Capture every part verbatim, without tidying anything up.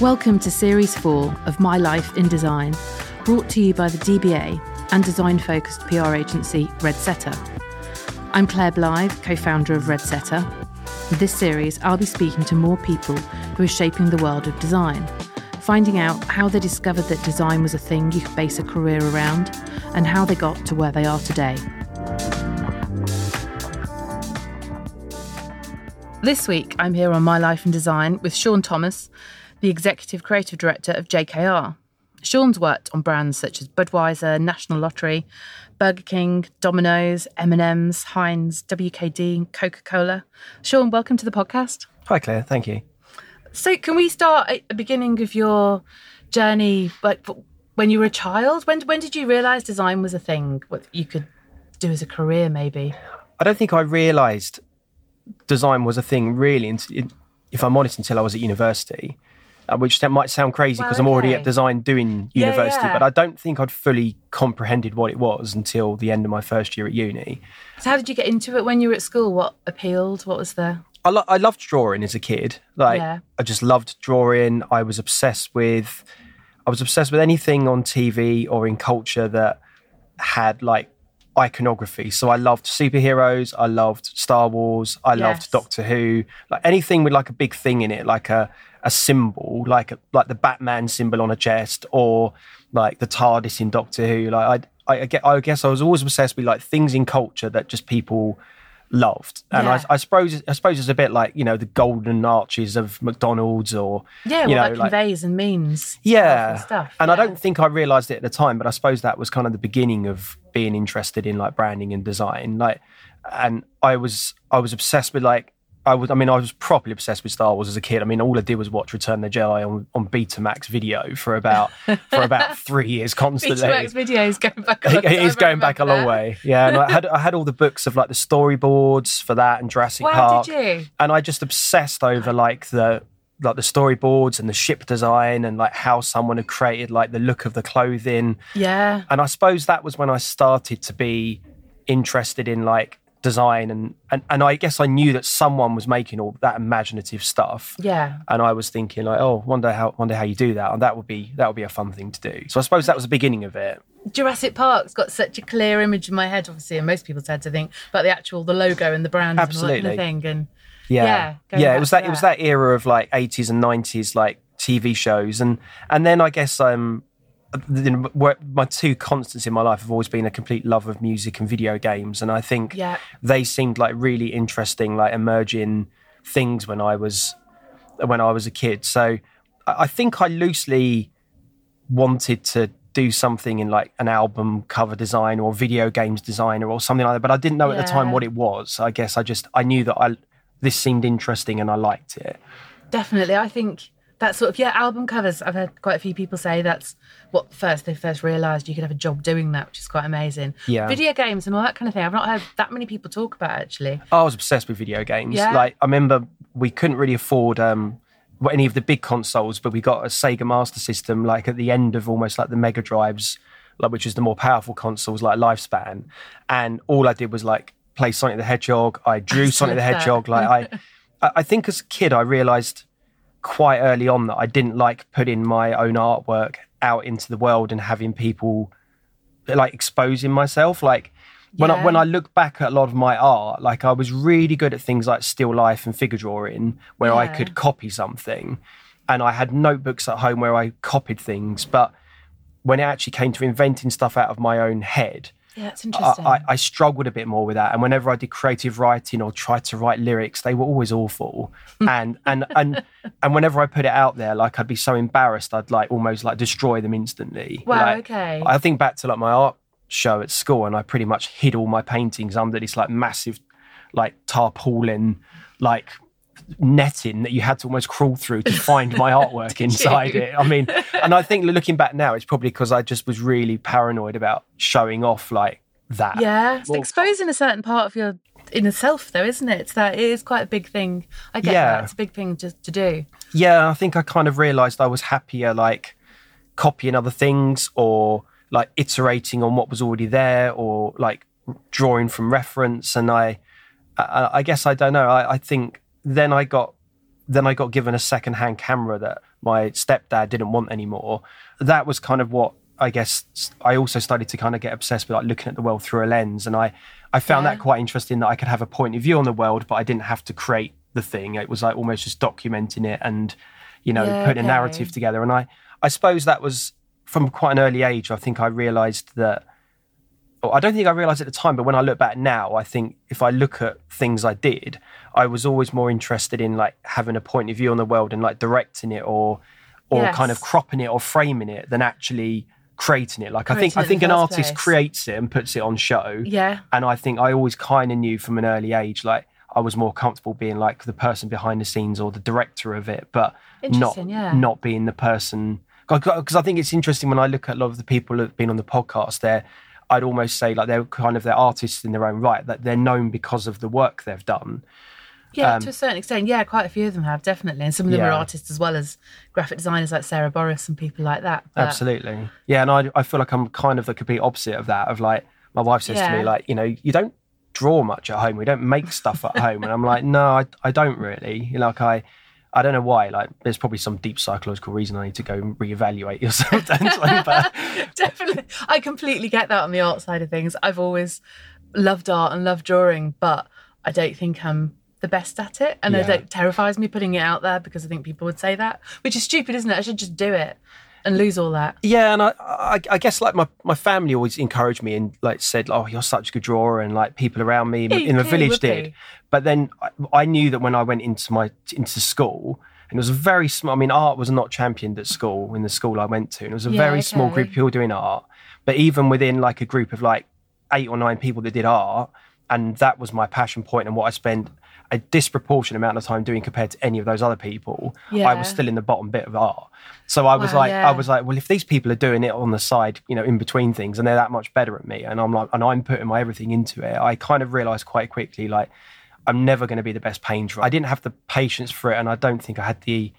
Welcome to Series four of My Life in Design, brought to you by the D B A and design-focused P R agency Red Setter. I'm Claire Blythe, co-founder of Red Setter. In this series, I'll be speaking to more people who are shaping the world of design, finding out how they discovered that design was a thing you could base a career around, and how they got to where they are today. This week, I'm here on My Life in Design with Sean Thomas, the Executive Creative Director of J K R. Sean's worked on brands such as Budweiser, National Lottery, Burger King, Domino's, M and M's, Heinz, W K D and Coca-Cola. Sean, welcome to the podcast. Hi, Claire. Thank you. So can we start at the beginning of your journey, like when you were a child? When when did you realise design was a thing, what you could do as a career maybe? I don't think I realised design was a thing really, if I'm honest, until I was at university. Uh, which that might sound crazy because well, okay. I'm already at design doing university, yeah, yeah. but I don't think I'd fully comprehended what it was until the end of my first year at uni. So how did you get into it when you were at school? What appealed? What was the... I, lo- I loved drawing as a kid. Like yeah. I just loved drawing. I was obsessed with... I was obsessed with anything on T V or in culture that had like iconography. So I loved superheroes. I loved Star Wars. I yes. loved Doctor Who. Like anything with like a big thing in it, like a... a symbol, like like the Batman symbol on a chest or like the TARDIS in Doctor Who. Like I, I, I guess I was always obsessed with like things in culture that just people loved. And yeah. I, I suppose I suppose it's a bit like, you know, the golden arches of McDonald's or... Yeah, you well, know, that like, conveys and means. Yeah. Stuff and, stuff. and yeah. I don't think I realised it at the time, but I suppose that was kind of the beginning of being interested in like branding and design. Like, and I was I was obsessed with like, I was, I mean, I was properly obsessed with Star Wars as a kid. I mean, all I did was watch Return of the Jedi on, on Betamax video for about for about three years constantly. Betamax video is going back a long way. It is going back a long way. Yeah, and I had I had all the books of like the storyboards for that and Jurassic wow, Park. Wow, did you? And I just obsessed over like the like the storyboards and the ship design and like how someone had created like the look of the clothing. Yeah. And I suppose that was when I started to be interested in like design and, and and I guess I knew that someone was making all that imaginative stuff. Yeah. And I was thinking like, oh, wonder how wonder how you do that. And that would be that would be a fun thing to do. So I suppose that was the beginning of it. Jurassic Park's got such a clear image in my head, obviously, and most people tend to think about the actual the logo and the brand Absolutely. and the thing. And yeah. Yeah. yeah it was that, that it was that era of like eighties and nineties like T V shows. And and then I guess um my two constants in my life have always been a complete love of music and video games, and I think yeah. they seemed like really interesting, like emerging things when I was when I was a kid. So I think I loosely wanted to do something in like an album cover design or video games designer or something like that, but I didn't know yeah. at the time what it was. I guess I just I knew that I this seemed interesting and I liked it. Definitely, I think. That sort of, yeah, album covers. I've heard quite a few people say that's what first they first realised you could have a job doing that, which is quite amazing. Yeah. Video games and all that kind of thing. I've not heard that many people talk about, actually. I was obsessed with video games. Yeah. Like, I remember we couldn't really afford um, any of the big consoles, but we got a Sega Master System, like, at the end of almost, like, the Mega Drives, like, which is the more powerful consoles, like, lifespan. And all I did was, like, play Sonic the Hedgehog. I drew I Sonic the Hedgehog. That. Like, I, I think as a kid, I realised... quite early on that I didn't like putting my own artwork out into the world and having people like exposing myself. Like when yeah. I, when I look back at a lot of my art, like I was really good at things like still life and figure drawing where yeah. I could copy something, and I had notebooks at home where I copied things. But when it actually came to inventing stuff out of my own head, yeah, that's interesting. I, I, I struggled a bit more with that, and whenever I did creative writing or tried to write lyrics, they were always awful. And and and and whenever I put it out there, like I'd be so embarrassed, I'd like almost like destroy them instantly. Wow, like, okay. I think back to like my art show at school, and I pretty much hid all my paintings under this like massive, like tarpaulin, like netting that you had to almost crawl through to find my artwork inside you? it. I mean, and I think looking back now, it's probably because I just was really paranoid about showing off like that. Yeah, it's well, exposing a certain part of your inner self though, isn't it? It's that it is quite a big thing. I get yeah. that. It's a big thing to, to do. Yeah, I think I kind of realised I was happier like copying other things or like iterating on what was already there or like drawing from reference. And I, I, I guess, I don't know, I, I think... Then I got, then I got given a second-hand camera that my stepdad didn't want anymore. That was kind of what I guess I also started to kind of get obsessed with, like looking at the world through a lens. And I, I found yeah. that quite interesting, that I could have a point of view on the world, but I didn't have to create the thing. It was like almost just documenting it and, you know, yeah, putting okay. a narrative together. And I, I suppose that was from quite an early age. I think I realised that, I don't think I realised at the time, but when I look back now, I think if I look at things I did, I was always more interested in like having a point of view on the world and like directing it or, or yes. kind of cropping it or framing it than actually creating it. Like creating I think I think an artist place. creates it and puts it on show. Yeah. And I think I always kind of knew from an early age, like I was more comfortable being like the person behind the scenes or the director of it, but not yeah. not being the person. Because I think it's interesting when I look at a lot of the people that've been on the podcast, there, I'd almost say like they're kind of they're artists in their own right, that they're known because of the work they've done. Yeah, um, to a certain extent. Yeah, quite a few of them have, definitely. And some of them yeah. are artists as well as graphic designers like Sarah Boris and people like that. But... Absolutely. Yeah, and I I feel like I'm kind of the complete opposite of that. Of like, my wife says yeah. to me, like, you know, you don't draw much at home. We don't make stuff at home. And I'm like, no, I, I don't really. Like, I I don't know why. Like, there's probably some deep psychological reason I need to go and reevaluate or something. But... Definitely. I completely get that on the art side of things. I've always loved art and loved drawing, but I don't think I'm... the best at it, and yeah. it terrifies me putting it out there because I think people would say that, which is stupid, isn't it? I should just do it and lose all that. Yeah, and I, I, I guess like my, my family always encouraged me and like said, oh, you're such a good drawer, and like people around me yeah, in the village did. Be. But then I, I knew that when I went into my into school, and it was a very small. I mean, art was not championed at school in the school I went to, and it was a yeah, very okay. small group of people doing art. But even within like a group of like eight or nine people that did art, and that was my passion point and what I spent a disproportionate amount of time doing compared to any of those other people, yeah. I was still in the bottom bit of art. So I was wow, like, yeah. I was like, well, if these people are doing it on the side, you know, in between things, and they're that much better at me, and I'm like, and I'm putting my everything into it, I kind of realised quite quickly, like, I'm never going to be the best painter. I didn't have the patience for it, and I don't think I had the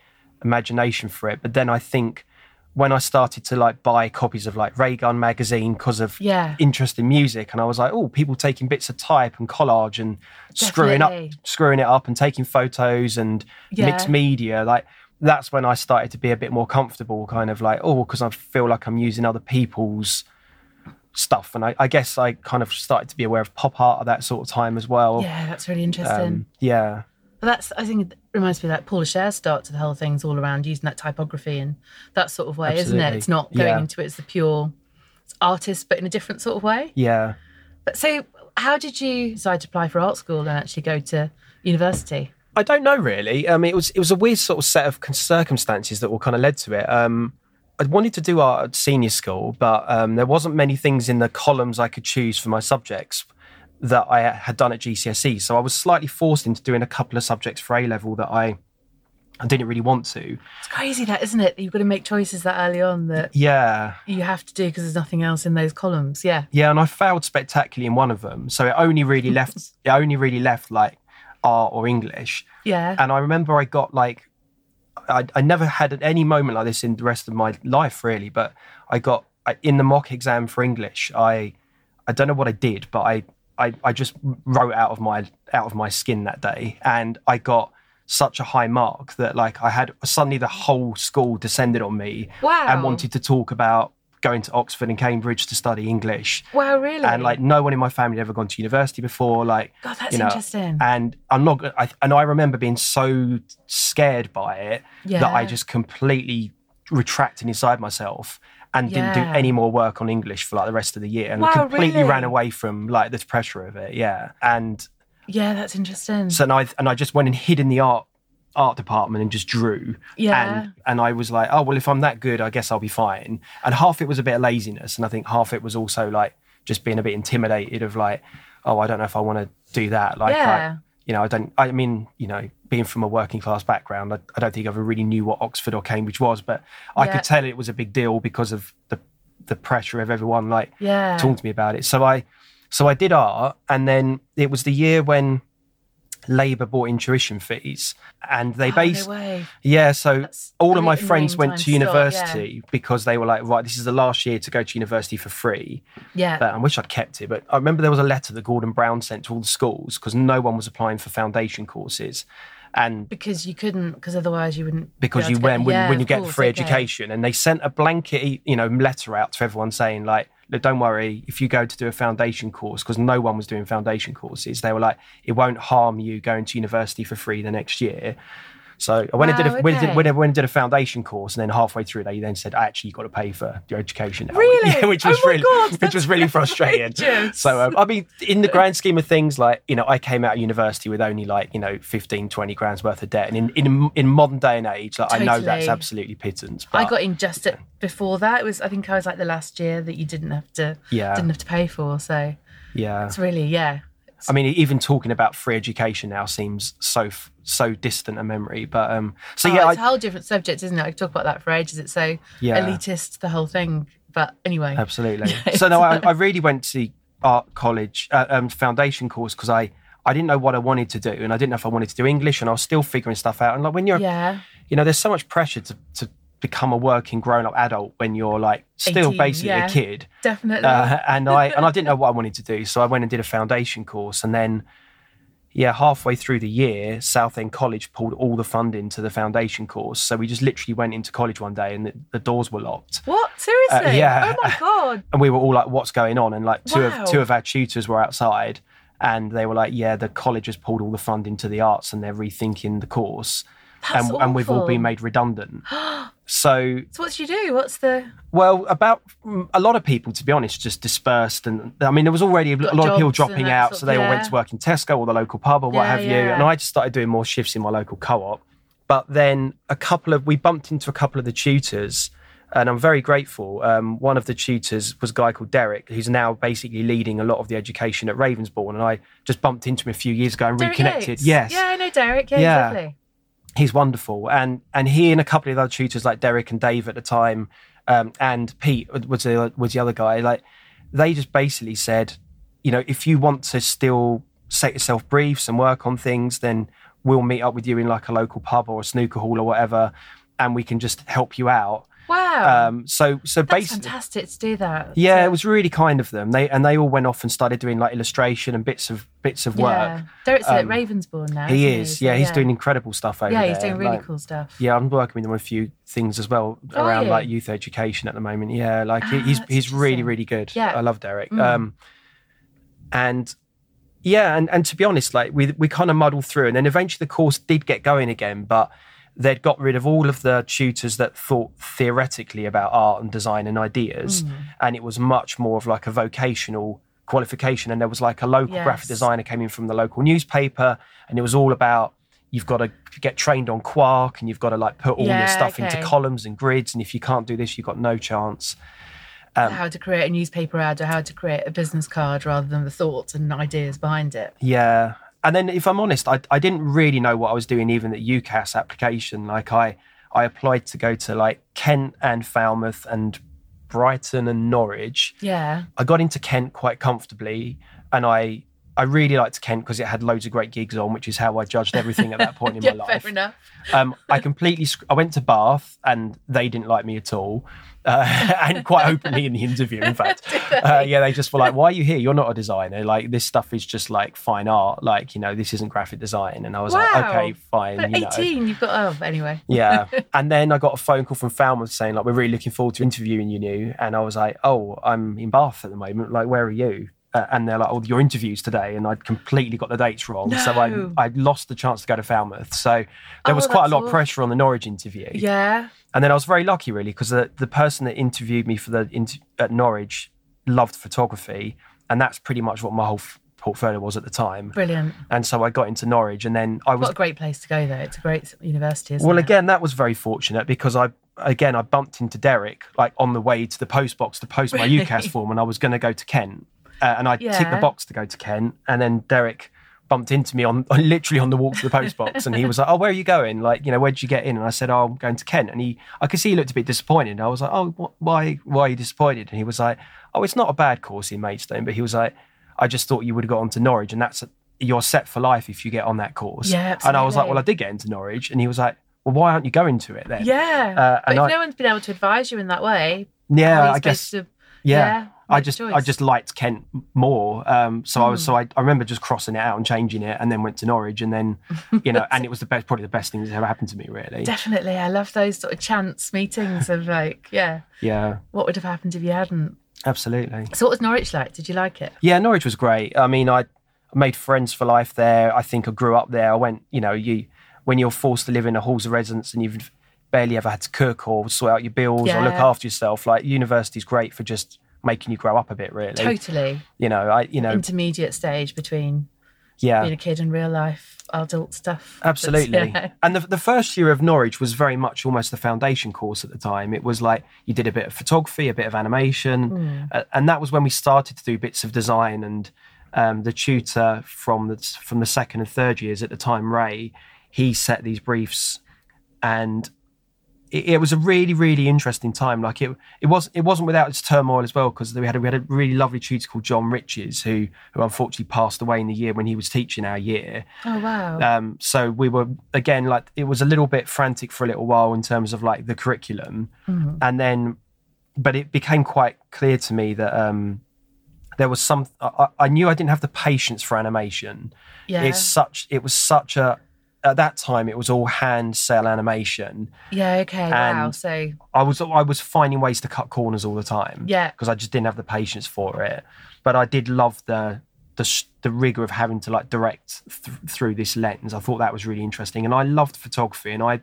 imagination for it. But then I think when I started to like buy copies of like Ray Gun magazine because of yeah. interest in music, and I was like, oh, people taking bits of type and collage and Definitely. screwing up, screwing it up and taking photos and yeah. mixed media. Like that's when I started to be a bit more comfortable, kind of like, oh, because I feel like I'm using other people's stuff. And I, I guess I kind of started to be aware of pop art at that sort of time as well. Yeah, that's really interesting. Um, yeah. But that's, I think it reminds me of like Paul Cher's start to the whole thing's all around using that typography and that sort of way, Absolutely. isn't it? It's not going yeah. into it, it's the pure it's artist, but in a different sort of way. Yeah. But so how did you decide to apply for art school and actually go to university? I don't know really. I mean, it was it was a weird sort of set of circumstances that all kind of led to it. Um, I wanted to do art at senior school, but um, there wasn't many things in the columns I could choose for my subjects that I had done at G C S E. So I was slightly forced into doing a couple of subjects for A-level that I, I didn't really want to. It's crazy that, isn't it? You've got to make choices that early on that yeah. you have to do because there's nothing else in those columns. Yeah. Yeah, and I failed spectacularly in one of them. So it only really left, it only really left like art or English. Yeah. And I remember I got like, I, I never had any moment like this in the rest of my life really, but I got, I, in the mock exam for English, I I don't know what I did, but I, I, I just wrote out of my out of my skin that day, and I got such a high mark that like I had suddenly the whole school descended on me wow. and wanted to talk about going to Oxford and Cambridge to study English. Wow, really? And like no one in my family had ever gone to university before. Like, God, that's you know, interesting. And I'm not. I, and I remember being so scared by it yeah. that I just completely retracted inside myself. And yeah. didn't do any more work on English for like the rest of the year, and wow, completely really? ran away from like the pressure of it. Yeah, and yeah, that's interesting. So and I and I just went and hid in the art art department and just drew. Yeah, and and I was like, oh well, if I'm that good, I guess I'll be fine. And half it was a bit of laziness, and I think half it was also like just being a bit intimidated of like, oh, I don't know if I want to do that. Like, yeah. I, you know, I don't. I mean, you know. Being from a working class background, I, I don't think I ever really knew what Oxford or Cambridge was, but I yeah. could tell it was a big deal because of the the pressure of everyone like yeah. talking to me about it. So I so I did art, and then it was the year when Labour bought in tuition fees, and they oh, based no way. yeah. So That's all of my friends went to university yeah. because they were like, right, this is the last year to go to university for free. Yeah, but I wish I'd kept it. But I remember there was a letter that Gordon Brown sent to all the schools because no one was applying for foundation courses. And because you couldn't, because otherwise you wouldn't. Because you went, wouldn't, yeah, wouldn't get course, free okay. education. And they sent a blanket, you know, letter out to everyone saying, like, look, don't worry, if you go to do a foundation course, because no one was doing foundation courses, they were like, it won't harm you going to university for free the next year. So I went, wow, and did a, okay. went, and did, went and did a foundation course, and then halfway through they then said, actually, you've got to pay for your education now. Really? Yeah, which was oh really, God, which was really frustrating. So, um, I mean, in the grand scheme of things, like, you know, I came out of university with only like, you know, fifteen, twenty grand's worth of debt. And in, in, in modern day and age, like, totally. I know that's absolutely pittance. But, I got in just at, before that. It was, I think I was like the last year that you didn't have to, yeah. didn't have to pay for. So yeah, it's really, yeah. I mean, even talking about free education now seems so so distant a memory. But um, so oh, yeah, it's I, a whole different subject, isn't it? I could talk about that for ages. It's so yeah. elitist, the whole thing. But anyway, absolutely. Yeah, so no, I, I really went to the art college uh, um, foundation course because I, I didn't know what I wanted to do, and I didn't know if I wanted to do English, and I was still figuring stuff out. And like when you're, yeah. you know, there's so much pressure to. to become a working grown-up adult when you're like still eighteen, basically yeah, a kid. Definitely. Uh, and I and I didn't know what I wanted to do, so I went and did a foundation course, and then yeah, halfway through the year, Southend College pulled all the funding to the foundation course, so we just literally went into college one day and the, the doors were locked. What? Seriously? Uh, yeah. Oh my God. And we were all like, "What's going on?" And like two wow. of two of our tutors were outside, and they were like, "Yeah, the college has pulled all the funding to the arts, and they're rethinking the course." And, and we've all been made redundant. So, so what did you do? What's the... Well, about a lot of people, to be honest, just dispersed. And I mean, there was already a lot of people dropping out. Sort of, so they yeah. all went to work in Tesco or the local pub or what yeah, have yeah. you. And I just started doing more shifts in my local co-op. But then a couple of... We bumped into a couple of the tutors, and I'm very grateful. Um, one of the tutors was a guy called Derek, who's now basically leading a lot of the education at Ravensbourne. And I just bumped into him a few years ago and Derek reconnected. Yates. Yes. Yeah, I know Derek. Yeah, yeah. Exactly. He's wonderful. And and he and a couple of other tutors like Derek and Dave at the time, um, and Pete was the, was the other guy, like they just basically said, you know, if you want to still set yourself briefs and work on things, then we'll meet up with you in like a local pub or a snooker hall or whatever, and we can just help you out. Wow. Um, so so That's basically fantastic to do that. Yeah, so. It was really kind of them. They and they all went off and started doing like illustration and bits of bits of work. Yeah. Derek's um, at Ravensbourne now. He is. He? Yeah, he's yeah. doing incredible stuff over there. Yeah, he's there. doing really like, cool stuff. Yeah, I'm working with him on a few things as well Are around you? like youth education at the moment. Yeah, like ah, he's he's really really good. Yeah. I love Derek. Mm. Um, and yeah, and, and to be honest, like we we kind of muddled through, and then eventually the course did get going again, but they'd got rid of all of the tutors that thought theoretically about art and design and ideas. Mm. And it was much more of like a vocational qualification. And there was like a local yes. graphic designer came in from the local newspaper, and it was all about, you've got to get trained on Quark, and you've got to like put all yeah, your stuff okay. into columns and grids. And if you can't do this, you've got no chance. Um, how to create a newspaper ad, or how to create a business card rather than the thoughts and ideas behind it. Yeah. And then, if I'm honest, I, I didn't really know what I was doing even at UCAS application. Like, I, I applied to go to, like, Kent and Falmouth and Brighton and Norwich. Yeah. I got into Kent quite comfortably, and I I really liked Kent because it had loads of great gigs on, which is how I judged everything at that point in yeah, my life. Fair enough. um, I completely... I went to Bath, and they didn't like me at all. Uh, and quite openly in the interview, in fact. Uh, yeah, they just were like, why are you here? You're not a designer. Like, this stuff is just, like, fine art. Like, you know, this isn't graphic design. And I was wow. like, okay, fine. But you eighteen, know. You've got, oh, anyway. Yeah. And then I got a phone call from Falmouth saying, like, we're really looking forward to interviewing you new. And I was like, oh, I'm in Bath at the moment. Like, where are you? Uh, and they're like, oh, your interview's today. And I'd completely got the dates wrong. No. So I I lost the chance to go to Falmouth. So there oh, was quite a lot of pressure on the Norwich interview. Yeah. And then I was very lucky, really, because the, the person that interviewed me for the inter- at Norwich loved photography. And that's pretty much what my whole f- portfolio was at the time. Brilliant. And so I got into Norwich, and then I was... What a great place to go, though. It's a great university, isn't well, it? Well, again, that was very fortunate because I... Again, I bumped into Derek, like, on the way to the post box to post really? my UCAS form, and I was going to go to Kent. Uh, and I yeah. ticked the box to go to Kent, and then Derek bumped into me on literally on the walk to the post box, and he was like, "Oh, where are you going? Like, you know, where did you get in?" And I said, "Oh, I'm going to Kent." And he, I could see he looked a bit disappointed. I was like, "Oh, wh- why? Why are you disappointed?" And he was like, "Oh, it's not a bad course in Maidstone," but he was like, "I just thought you would have got onto Norwich, and that's a, you're set for life if you get on that course." Yeah, absolutely. And I was like, "Well, I did get into Norwich," and he was like, "Well, why aren't you going to it then?" Yeah, uh, and but if I, no one's been able to advise you in that way, yeah, I guess. To, yeah. yeah. I just choice. I just liked Kent more. Um, so mm. I was so I, I remember just crossing it out and changing it, and then went to Norwich, and then you know, and it was the best, probably the best thing that's ever happened to me, really. Definitely, I love those sort of chance meetings of like, yeah, yeah, what would have happened if you hadn't? Absolutely. So what was Norwich like? Did you like it? Yeah, Norwich was great. I mean, I made friends for life there. I think I grew up there. I went, you know, you when you're forced to live in a halls of residence and you've barely ever had to cook or sort out your bills yeah. or look after yourself, like university's great for just making you grow up a bit, really. Totally. You know, I you know intermediate stage between yeah. being a kid and real life adult stuff. Absolutely. Yeah. And the the first year of Norwich was very much almost the foundation course at the time. It was like you did a bit of photography, a bit of animation, mm. uh, and that was when we started to do bits of design. And um, the tutor from the from the second and third years at the time, Ray, he set these briefs, and it was a really, really interesting time. Like it, it was, it wasn't without its turmoil as well, because we had a, we had a really lovely tutor called John Riches, who who unfortunately passed away in the year when he was teaching our year. Oh wow! Um, so we were again like it was a little bit frantic for a little while in terms of like the curriculum, mm-hmm. and then, but it became quite clear to me that um, there was some. I, I knew I didn't have the patience for animation. Yeah, it's such. It was such a. At that time, it was all hand cell animation. Yeah, okay, and wow. So I was I was finding ways to cut corners all the time. Yeah, because I just didn't have the patience for it. But I did love the the, the rigor of having to like direct th- through this lens. I thought that was really interesting, and I loved photography. And I,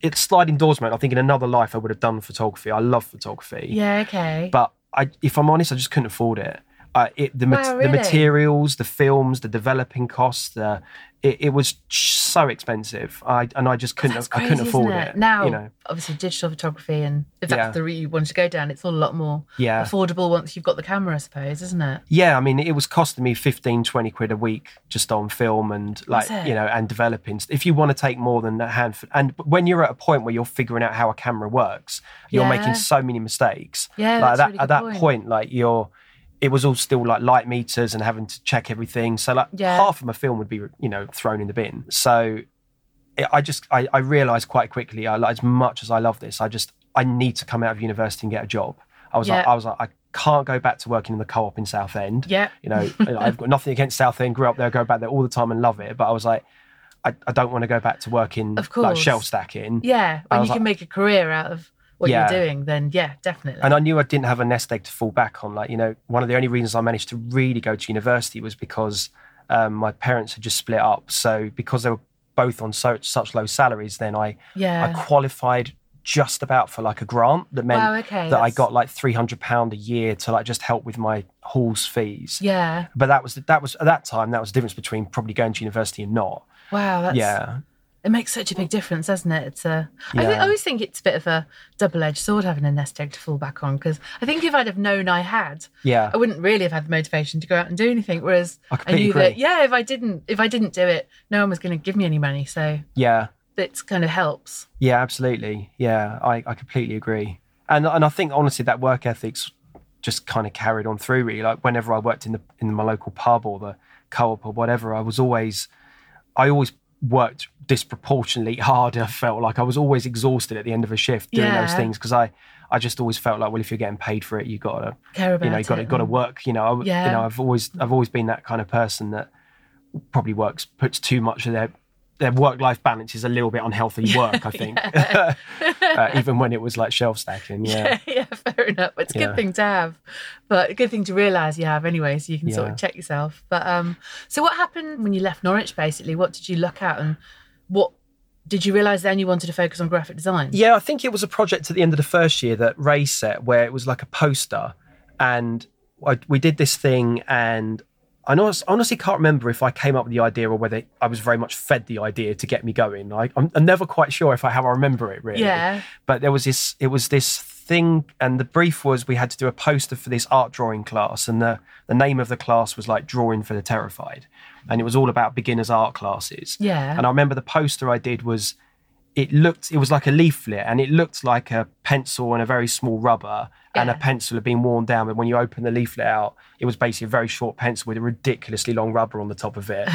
it's sliding doors, mate. I think in another life I would have done photography. I love photography. Yeah, okay. But I, if I'm honest, I just couldn't afford it. Uh, it, the, wow, ma- really? the materials, the films, the developing costs, the, it, it was so expensive. I and I just couldn't. That's crazy, I couldn't afford isn't it? it. Now, you know. Obviously, digital photography, and if that's yeah. the route you want to go down, it's all a lot more yeah. affordable once you've got the camera, I suppose, isn't it? Yeah, I mean, it was costing me fifteen, twenty quid a week just on film and like you know and developing. If you want to take more than a handful, and when you're at a point where you're figuring out how a camera works, you're yeah. making so many mistakes. Yeah, like that's that, really good at that point. point, like you're. It was all still like light meters and having to check everything. So like yeah. half of my film would be, you know, thrown in the bin. So it, I just, I, I realised quite quickly, I, as much as I love this, I just, I need to come out of university and get a job. I was yeah. like, I was like, I can't go back to working in the co-op in Southend. Yeah. You know, I've got nothing against Southend, grew up there, go back there all the time and love it. But I was like, I, I don't want to go back to working like shelf stacking. Yeah, when you can like, make a career out of... what yeah. you're doing, then yeah, definitely. And I knew I didn't have a nest egg to fall back on. Like, you know, one of the only reasons I managed to really go to university was because um, my parents had just split up. So because they were both on so, such low salaries, then I yeah. I qualified just about for like a grant that meant wow, okay, that that's... I got like three hundred pounds a year to like just help with my halls fees. Yeah. But that was, that was at that time, that was the difference between probably going to university and not. Wow, that's... Yeah. It makes such a big difference, doesn't it? It's a, yeah. I, th- I always think it's a bit of a double-edged sword having a nest egg to fall back on, because I think if I'd have known I had, yeah. I wouldn't really have had the motivation to go out and do anything. Whereas I, I knew agree. that, yeah, if I didn't, if I didn't do it, no one was going to give me any money. So yeah, it kind of helps. Yeah, absolutely. Yeah, I, I completely agree. And and I think honestly that work ethic's just kind of carried on through. Really, like whenever I worked in the in my local pub or the co-op or whatever, I was always, I always. worked disproportionately hard, and I felt like I was always exhausted at the end of a shift doing yeah. those things, because I, I just always felt like, well, if you're getting paid for it, you gotta care about you know you gotta it. gotta work. You know, I, yeah. you know, I've always I've always been that kind of person that probably works puts too much of their their work life balance is a little bit unhealthy work. I think uh, even when it was like shelf stacking. Yeah, yeah, yeah fair enough. It's a yeah. good thing to have, but a good thing to realise you have anyway, so you can yeah. sort of check yourself. But um, so what happened when you left Norwich? Basically, what did you look at, and what did you realise then you wanted to focus on graphic design? Yeah, I think it was a project at the end of the first year that Ray set, where it was like a poster, and I, we did this thing and. I honestly can't remember if I came up with the idea or whether I was very much fed the idea to get me going. I, I'm, I'm never quite sure if I how I remember it really. Yeah. But there was this. It was this thing, and the brief was we had to do a poster for this art drawing class, and the the name of the class was like Drawing for the Terrified, and it was all about beginners art classes. Yeah. And I remember the poster I did was it looked, it was like a leaflet, and it looked like a pencil and a very small rubber, yeah. and a pencil had been worn down. But when you open the leaflet out, it was basically a very short pencil with a ridiculously long rubber on the top of it,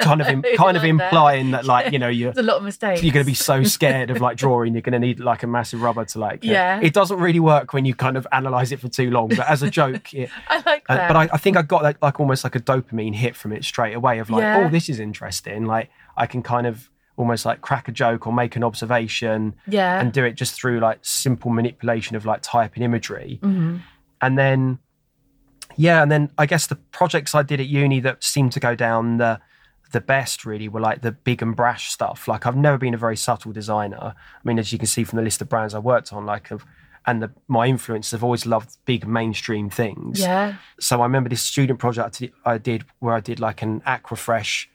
kind of, Im- kind of implying that. that, like, you know, you're a lot of mistakes. You're going to be so scared of like drawing, you're going to need like a massive rubber to like. Yeah. It, it doesn't really work when you kind of analyse it for too long, but as a joke, it, I like that. Uh, but I, I think I got like, like almost like a dopamine hit from it straight away of like, yeah. oh, this is interesting. Like I can kind of. Almost like crack a joke or make an observation yeah. and do it just through like simple manipulation of like type and imagery. Mm-hmm. And then, yeah, and then I guess the projects I did at uni that seemed to go down the the best really were like the big and brash stuff. Like I've never been a very subtle designer. I mean, as you can see from the list of brands I worked on, like I've, and the, my influences have always loved big mainstream things. Yeah. So I remember this student project I did where I did like an Aquafresh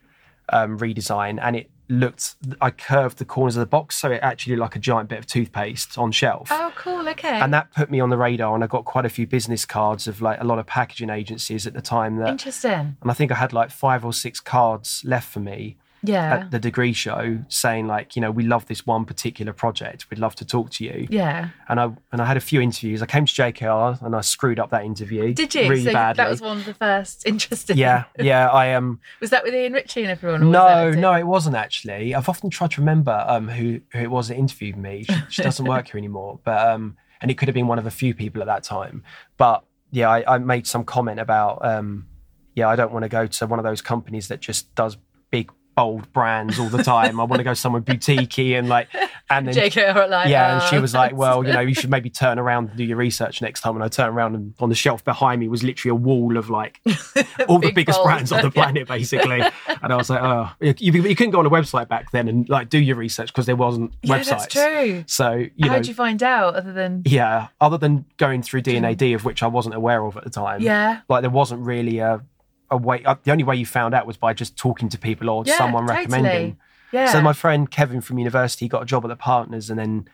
um, redesign, and it looked, I curved the corners of the box so it actually looked like a giant bit of toothpaste on shelf. Oh, cool, okay. And that put me on the radar, and I got quite a few business cards of like a lot of packaging agencies at the time. That, interesting. And I think I had like five or six cards left for me yeah. at the degree show saying like, you know, we love this one particular project. We'd love to talk to you. Yeah. And I and I had a few interviews. I came to J K R and I screwed up that interview. Did you? Really so badly. That was one of the first. Interesting. Yeah, yeah. I um. Was that with Ian Ritchie and everyone? Or no, was that no, it wasn't actually. I've often tried to remember um who, who it was that interviewed me. She, she doesn't work here anymore. But um, and it could have been one of a few people at that time. But yeah, I, I made some comment about um, yeah, I don't want to go to one of those companies that just does big. Old brands all the time. I want to go somewhere boutique-y and like, and then J K R like, yeah. And she was like, well, you know, you should maybe turn around and do your research next time. And I turned around, and on the shelf behind me was literally a wall of like all Big the biggest balls, brands on the planet, basically. And I was like, oh, you, you couldn't go on a website back then and like do your research because there wasn't yeah, websites. That's true. So you how know, did you find out other than yeah, other than going through D and A D, of which I wasn't aware of at the time. Yeah, like there wasn't really a. A way, the only way you found out was by just talking to people or yeah, someone totally. recommending. Yeah. So my friend Kevin from university got a job at the Partners, and then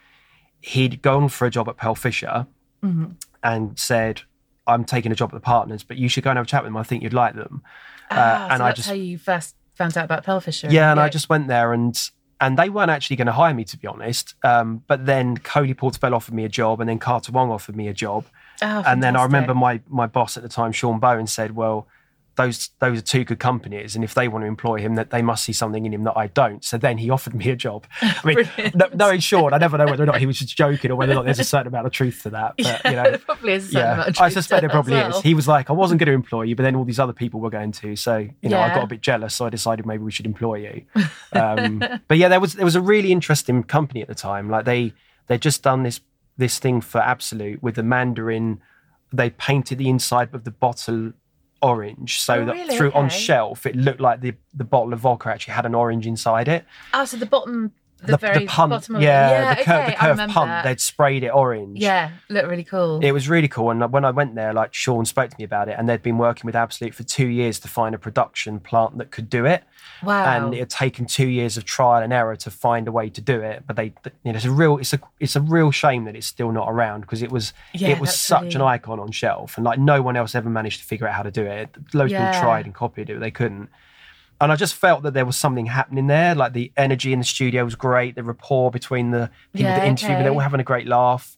he'd gone for a job at Pearlfisher mm-hmm. and said, I'm taking a job at the Partners, but you should go and have a chat with them. I think you'd like them. Ah, uh, and so that's I just, how you first found out about Pearlfisher. Yeah, and yeah. I just went there, and and they weren't actually going to hire me, to be honest. Um, but then Cody Portobello offered me a job, and then Carter Wong offered me a job. Oh, and fantastic. Then I remember my my boss at the time, Sean Bowen, said, well, Those those are two good companies, and if they want to employ him, that they must see something in him that I don't. So then he offered me a job. I mean, no, knowing Sean, I never know whether or not he was just joking or whether or not there's a certain amount of truth to that. But yeah, you know, there probably is. A certain yeah, amount of truth I suspect there probably well. is. He was like, I wasn't going to employ you, but then all these other people were going to. So you know, yeah. I got a bit jealous, so I decided maybe we should employ you. Um, but yeah, there was there was a really interesting company at the time. Like they they just done this this thing for Absolut with the Mandarin. They painted the inside of the bottle. Orange, so oh, really? that through okay. on shelf it looked like the the bottle of vodka actually had an orange inside it. Oh, so the bottom, the, the very the punt, bottom of yeah, yeah the, cur- okay, the curved punt, that. They'd sprayed it orange. Yeah, looked really cool. It was really cool, and when I went there, like Sean spoke to me about it, and they'd been working with Absolut for two years to find a production plant that could do it. Wow! And it had taken two years of trial and error to find a way to do it, but they, you know, it's a real, it's a, it's a real shame that it's still not around because it was, yeah, it was such really... an icon on shelf, and like no one else ever managed to figure out how to do it. Loads yeah. of people tried and copied it, but they couldn't. And I just felt that there was something happening there. Like the energy in the studio was great, the rapport between the people yeah, that interviewed, okay. they were having a great laugh,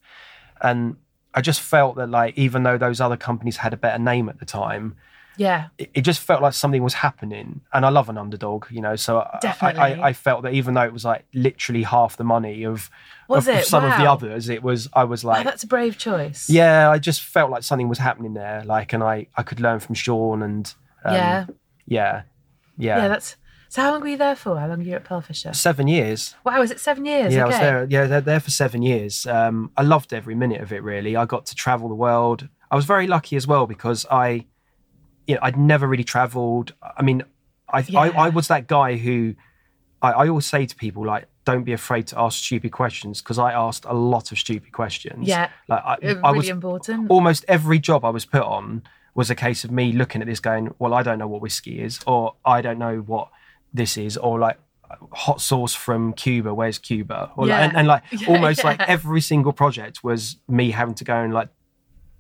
and I just felt that like even though those other companies had a better name at the time. Yeah, it just felt like something was happening, and I love an underdog, you know. So I, I, I felt that even though it was like literally half the money of, of, of some wow. of the others, it was. I was like, oh, "That's a brave choice." Yeah, I just felt like something was happening there, like, and I, I could learn from Sean, and um, yeah, yeah, yeah. Yeah, that's so. How long were you there for? How long were you at Pearlfisher? Seven years. Wow, is it seven years? Yeah, okay. I was there. Yeah, they're there for seven years. Um, I loved every minute of it. Really, I got to travel the world. I was very lucky as well because I. You know, I'd never really travelled. I mean, I, yeah. I I was that guy who I, I always say to people, like, don't be afraid to ask stupid questions, because I asked a lot of stupid questions. Yeah, like I, really I was important. Almost every job I was put on was a case of me looking at this going, well, I don't know what whiskey is, or I don't know what this is, or like hot sauce from Cuba, where's Cuba? Or yeah. like, and, and like yeah, almost yeah. like every single project was me having to go and like,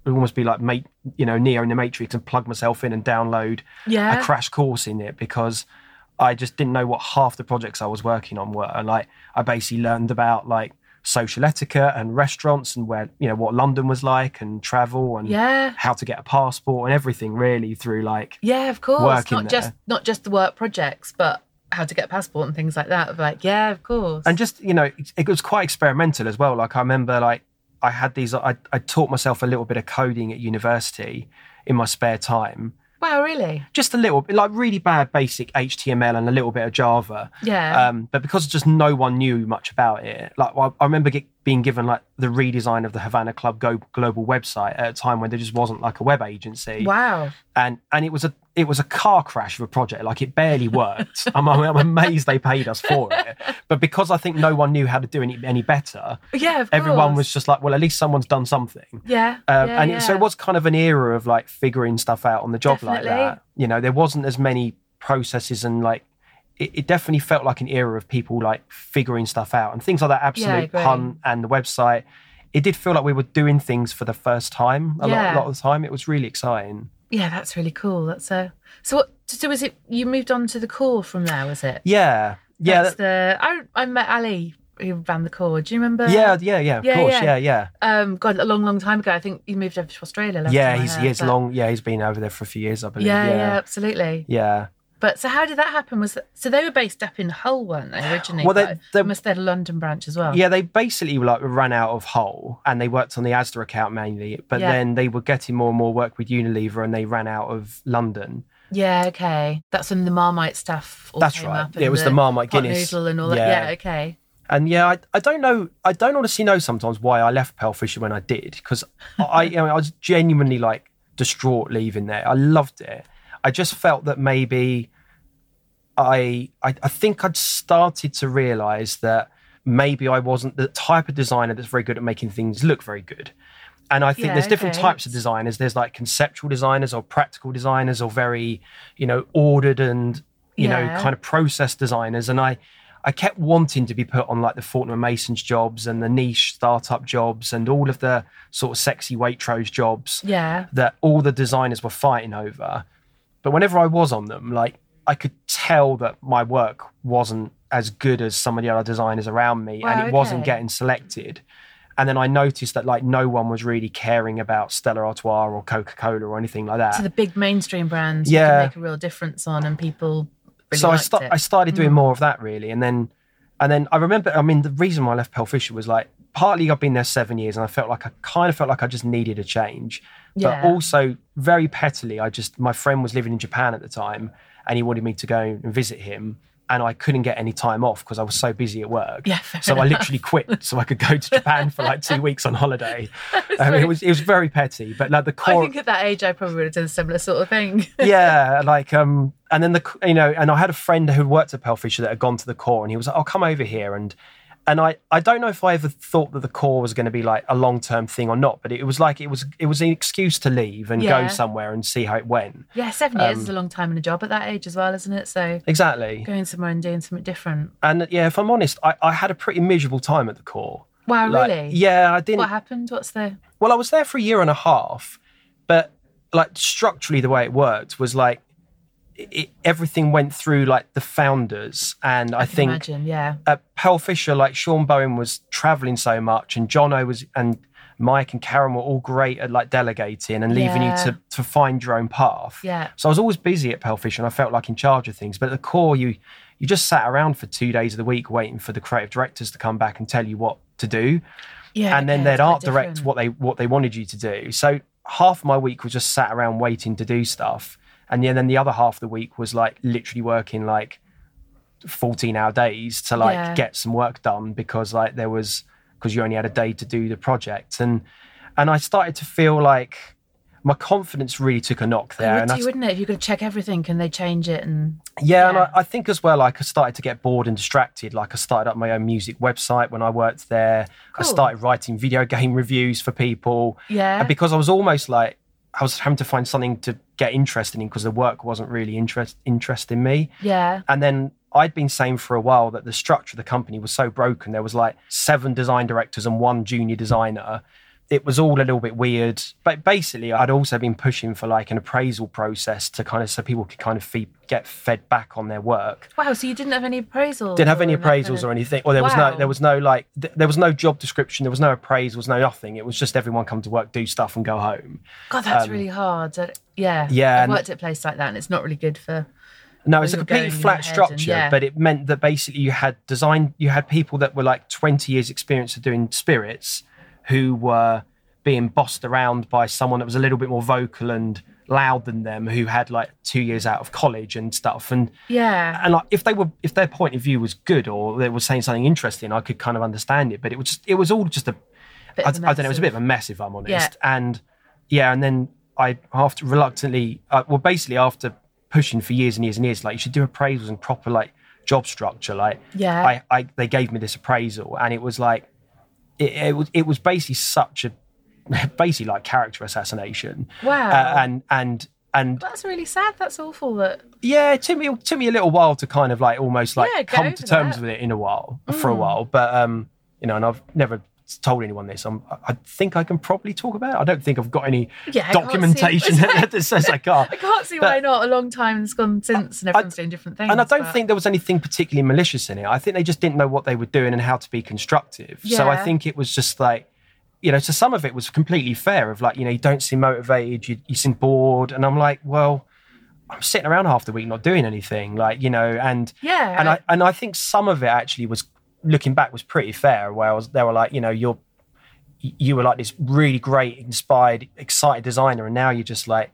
it would almost be like, mate, you know, Neo in the Matrix and plug myself in and download yeah. a crash course in it because I just didn't know what half the projects I was working on were. And like, I basically learned about like social etiquette and restaurants and where, you know, what London was like and travel and yeah. how to get a passport and everything really through like yeah, of course, working not there. just not just the work projects, but how to get a passport and things like that. Of like, yeah, of course. And just, you know, it, it was quite experimental as well. Like I remember like I had these, I, I taught myself a little bit of coding at university in my spare time. Wow, really? Just a little bit, like really bad basic H T M L and a little bit of Java. Yeah. Um, but because just no one knew much about it, like well, I remember get, being given like the redesign of the Havana Club Go global website at a time when there just wasn't like a web agency. Wow. And and it was a it was a car crash of a project. Like it barely worked. I'm, I'm amazed they paid us for it. But because I think no one knew how to do it any better. Yeah, of everyone course. was just like, well, at least someone's done something. Yeah. Um, yeah and yeah. It, so it was kind of an era of like figuring stuff out on the job definitely. like that. You know, there wasn't as many processes and like, it, it definitely felt like an era of people like figuring stuff out and things like that. Absolute yeah, Pun and the website. It did feel like we were doing things for the first time a yeah. lot, lot of the time. It was really exciting. Yeah, that's really cool. That's a so. What, so was it? You moved on to the Core from there, was it? Yeah, yeah. That's that, the I I met Ali who ran the Core. Do you remember? Yeah, yeah, yeah. Of yeah, course, yeah. yeah, yeah. Um, God, a long, long time ago. I think he moved over to Australia. Last yeah, time he's heard, he's but... long. Yeah, he's been over there for a few years, I believe. Yeah, yeah, yeah, absolutely. Yeah. But so how did that happen? Was that, so they were based up in Hull, weren't they originally? Well, they, they must have had a London branch as well. Yeah, they basically like ran out of Hull, and they worked on the Asda account mainly. But yeah. then they were getting more and more work with Unilever, and they ran out of London. Yeah, okay, that's when the Marmite stuff. All that's came right. Up yeah, it was the, the Marmite pot Guinness noodle and all that. Yeah, yeah okay. And yeah, I, I don't know. I don't honestly know sometimes why I left Pearlfisher when I did, because I, I, mean, I was genuinely like distraught leaving there. I loved it. I just felt that maybe I, I I think I'd started to realise that maybe I wasn't the type of designer that's very good at making things look very good. And I think yeah, there's different okay. types of designers. There's like conceptual designers or practical designers or very, you know, ordered and, you yeah. know, kind of process designers. And I, I kept wanting to be put on like the Fortnum and Mason's jobs and the niche startup jobs and all of the sort of sexy Waitrose jobs yeah. that all the designers were fighting over. But whenever I was on them, like I could tell that my work wasn't as good as some of the other designers around me, wow, and it okay. wasn't getting selected. And then I noticed that like no one was really caring about Stella Artois or Coca-Cola or anything like that. So the big mainstream brands yeah. you can make a real difference on, and people really so liked I sta- it. I started doing mm. more of that really, and then and then I remember. I mean, the reason why I left Pearlfisher was like partly I've been there seven years, and I felt like I kind of felt like I just needed a change. Yeah. But also very pettily, I just, my friend was living in Japan at the time and he wanted me to go and visit him, and I couldn't get any time off because I was so busy at work. Yeah, so enough. I literally quit so I could go to Japan for like two weeks on holiday. Um, it was it was very petty, but like the Core. I think at that age I probably would have done a similar sort of thing. yeah, like um, and then the you know, and I had a friend who worked at Pearlfisher that had gone to the Core, and he was like, "I'll come over here," and. And I, I don't know if I ever thought that the Core was going to be like a long-term thing or not, but it was like, it was it was an excuse to leave and yeah. go somewhere and see how it went. Yeah, seven years um, is a long time in a job at that age as well, isn't it? So exactly. Going somewhere and doing something different. And yeah, if I'm honest, I, I had a pretty miserable time at the Core. Wow, like, really? Yeah, I didn't... What happened? What's the... Well, I was there for a year and a half, but like structurally the way it worked was like, It, everything went through like the founders, and I, I think imagine, yeah. at Pearlfisher, like Sean Bowen was travelling so much, and Jono was, and Mike and Karen were all great at like delegating and leaving yeah. you to, to find your own path. Yeah. So I was always busy at Pearlfisher, and I felt like in charge of things. But at the Core, you you just sat around for two days of the week waiting for the creative directors to come back and tell you what to do. Yeah. And then yeah, they'd art direct different. what they what they wanted you to do. So half my week was just sat around waiting to do stuff. And then the other half of the week was like literally working like fourteen hour days to like yeah. get some work done, because like there was, because you only had a day to do the project. And and I started to feel like my confidence really took a knock there. It would and do, wouldn't it? If you could check everything, can they change it? And Yeah, yeah. and I, I think as well, like I started to get bored and distracted. Like I started up my own music website when I worked there. Cool. I started writing video game reviews for people. Yeah. And because I was almost like, I was having to find something to get interested in because the work wasn't really interest interest in me. Yeah. And then I'd been saying for a while that the structure of the company was so broken. There was like seven design directors and one junior designer it was all a little bit weird. But basically, I'd also been pushing for like an appraisal process to kind of, so people could kind of feed, get fed back on their work. Wow, so you didn't have any appraisals? Didn't have any appraisals or anything. Or there wow. was no, there was no like, th- there was no job description, there was no appraisals, no nothing. It was just everyone come to work, do stuff and go home. God, that's um, really hard. I, yeah. Yeah. I've worked at a place like that and it's not really good for... No, it's a completely flat structure, and, yeah. but it meant that basically you had design, you had people that were like twenty years experience of doing spirits who were being bossed around by someone that was a little bit more vocal and loud than them, who had like two years out of college and stuff. And yeah, and like if they were, if their point of view was good or they were saying something interesting, I could kind of understand it. But it was just, it was all just a, I, I don't know, it was a bit of a mess, if I'm honest. Yeah. And yeah, and then I after reluctantly, uh, well, basically after. pushing for years and years and years, like you should do appraisals and proper like job structure. Like, yeah, I, I they gave me this appraisal, and it was like, it, it was it was basically such a, basically like character assassination. Wow. Uh, and and and that's really sad. That's awful. That yeah, it took me it took me a little while to kind of like almost like yeah, come to terms that. with it in a while mm. for a while. But um, you know, and I've never told anyone this. I'm, I think I can probably talk about it. I don't think I've got any yeah, documentation that says I can't. I can't see but, why not. A long time has gone since and everyone's I, doing different things. And I don't but. think there was anything particularly malicious in it. I think they just didn't know what they were doing and how to be constructive. Yeah. So I think it was just like, you know, so some of it was completely fair of like, you know, you don't seem motivated, you, you seem bored. And I'm like, well, I'm sitting around half the week not doing anything. Like, you know, and yeah. and I and I think some of it actually was looking back was pretty fair, where I was, they were like, you know, you're, you were like this really great, inspired, excited designer, and now you're just like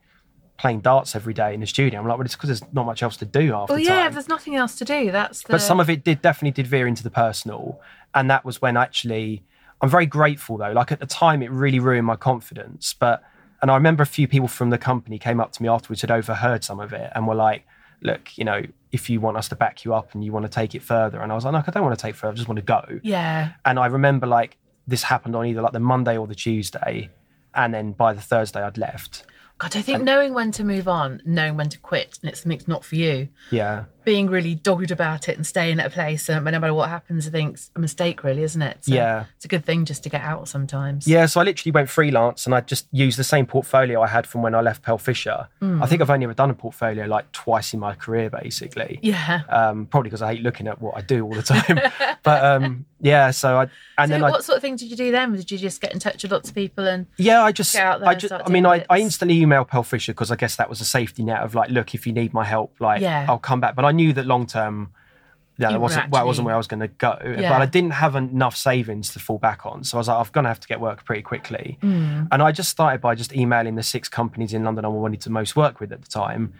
playing darts every day in the studio. I'm like, well, it's because there's not much else to do after. Well, yeah, time. There's nothing else to do. That's the... But some of it did definitely did veer into the personal, and that was when actually I'm very grateful though. Like at the time, it really ruined my confidence. But and I remember a few people from the company came up to me afterwards, had overheard some of it, and were like, look, you know, if you want us to back you up and you want to take it further. And I was like, no, I don't want to take further. I just want to go. Yeah. And I remember like this happened on either like the Monday or the Tuesday. And then by the Thursday I'd left. God, I think and, knowing when to move on, knowing when to quit and it's something's not for you. Yeah. Being really dogged about it and staying at a place and um, no matter what happens, I think it's a mistake really, isn't it? So yeah. It's a good thing just to get out sometimes. Yeah, so I literally went freelance and I just used the same portfolio I had from when I left Pearlfisher. Mm. I think I've only ever done a portfolio like twice in my career basically. Yeah. Um, probably because I hate looking at what I do all the time. but um, yeah, so I... and so then what I, sort of thing did you do then? Did you just get in touch with lots of people and... Yeah, I just... Get out there I, just, I mean, I, I instantly... email Pearlfisher because I guess that was a safety net of like, look, if you need my help, like yeah. I'll come back. But I knew that long term, yeah, that wasn't actually, well, it wasn't where I was going to go. Yeah. But I didn't have enough savings to fall back on, so I was like, I'm going to have to get work pretty quickly. Mm. And I just started by just emailing the six companies in London I wanted to most work with at the time,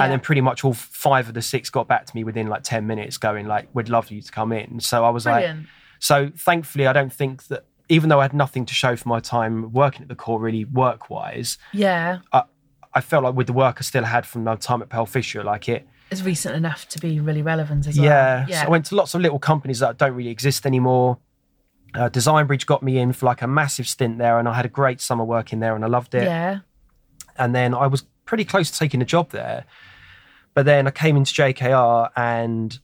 yeah. and then pretty much all five of the six got back to me within like ten minutes, going like, "We'd love you to come in." So I was Brilliant. like, so thankfully, I don't think that. Even though I had nothing to show for my time working at the Core, really work-wise, yeah, I, I felt like with the work I still had from my time at Pearlfisher, like it... It's recent enough to be really relevant as well. Yeah, yeah. So I went to lots of little companies that don't really exist anymore. Uh, Design Bridge got me in for like a massive stint there, and I had a great summer working there, and I loved it. Yeah. And then I was pretty close to taking a job there. But then I came into J K R, and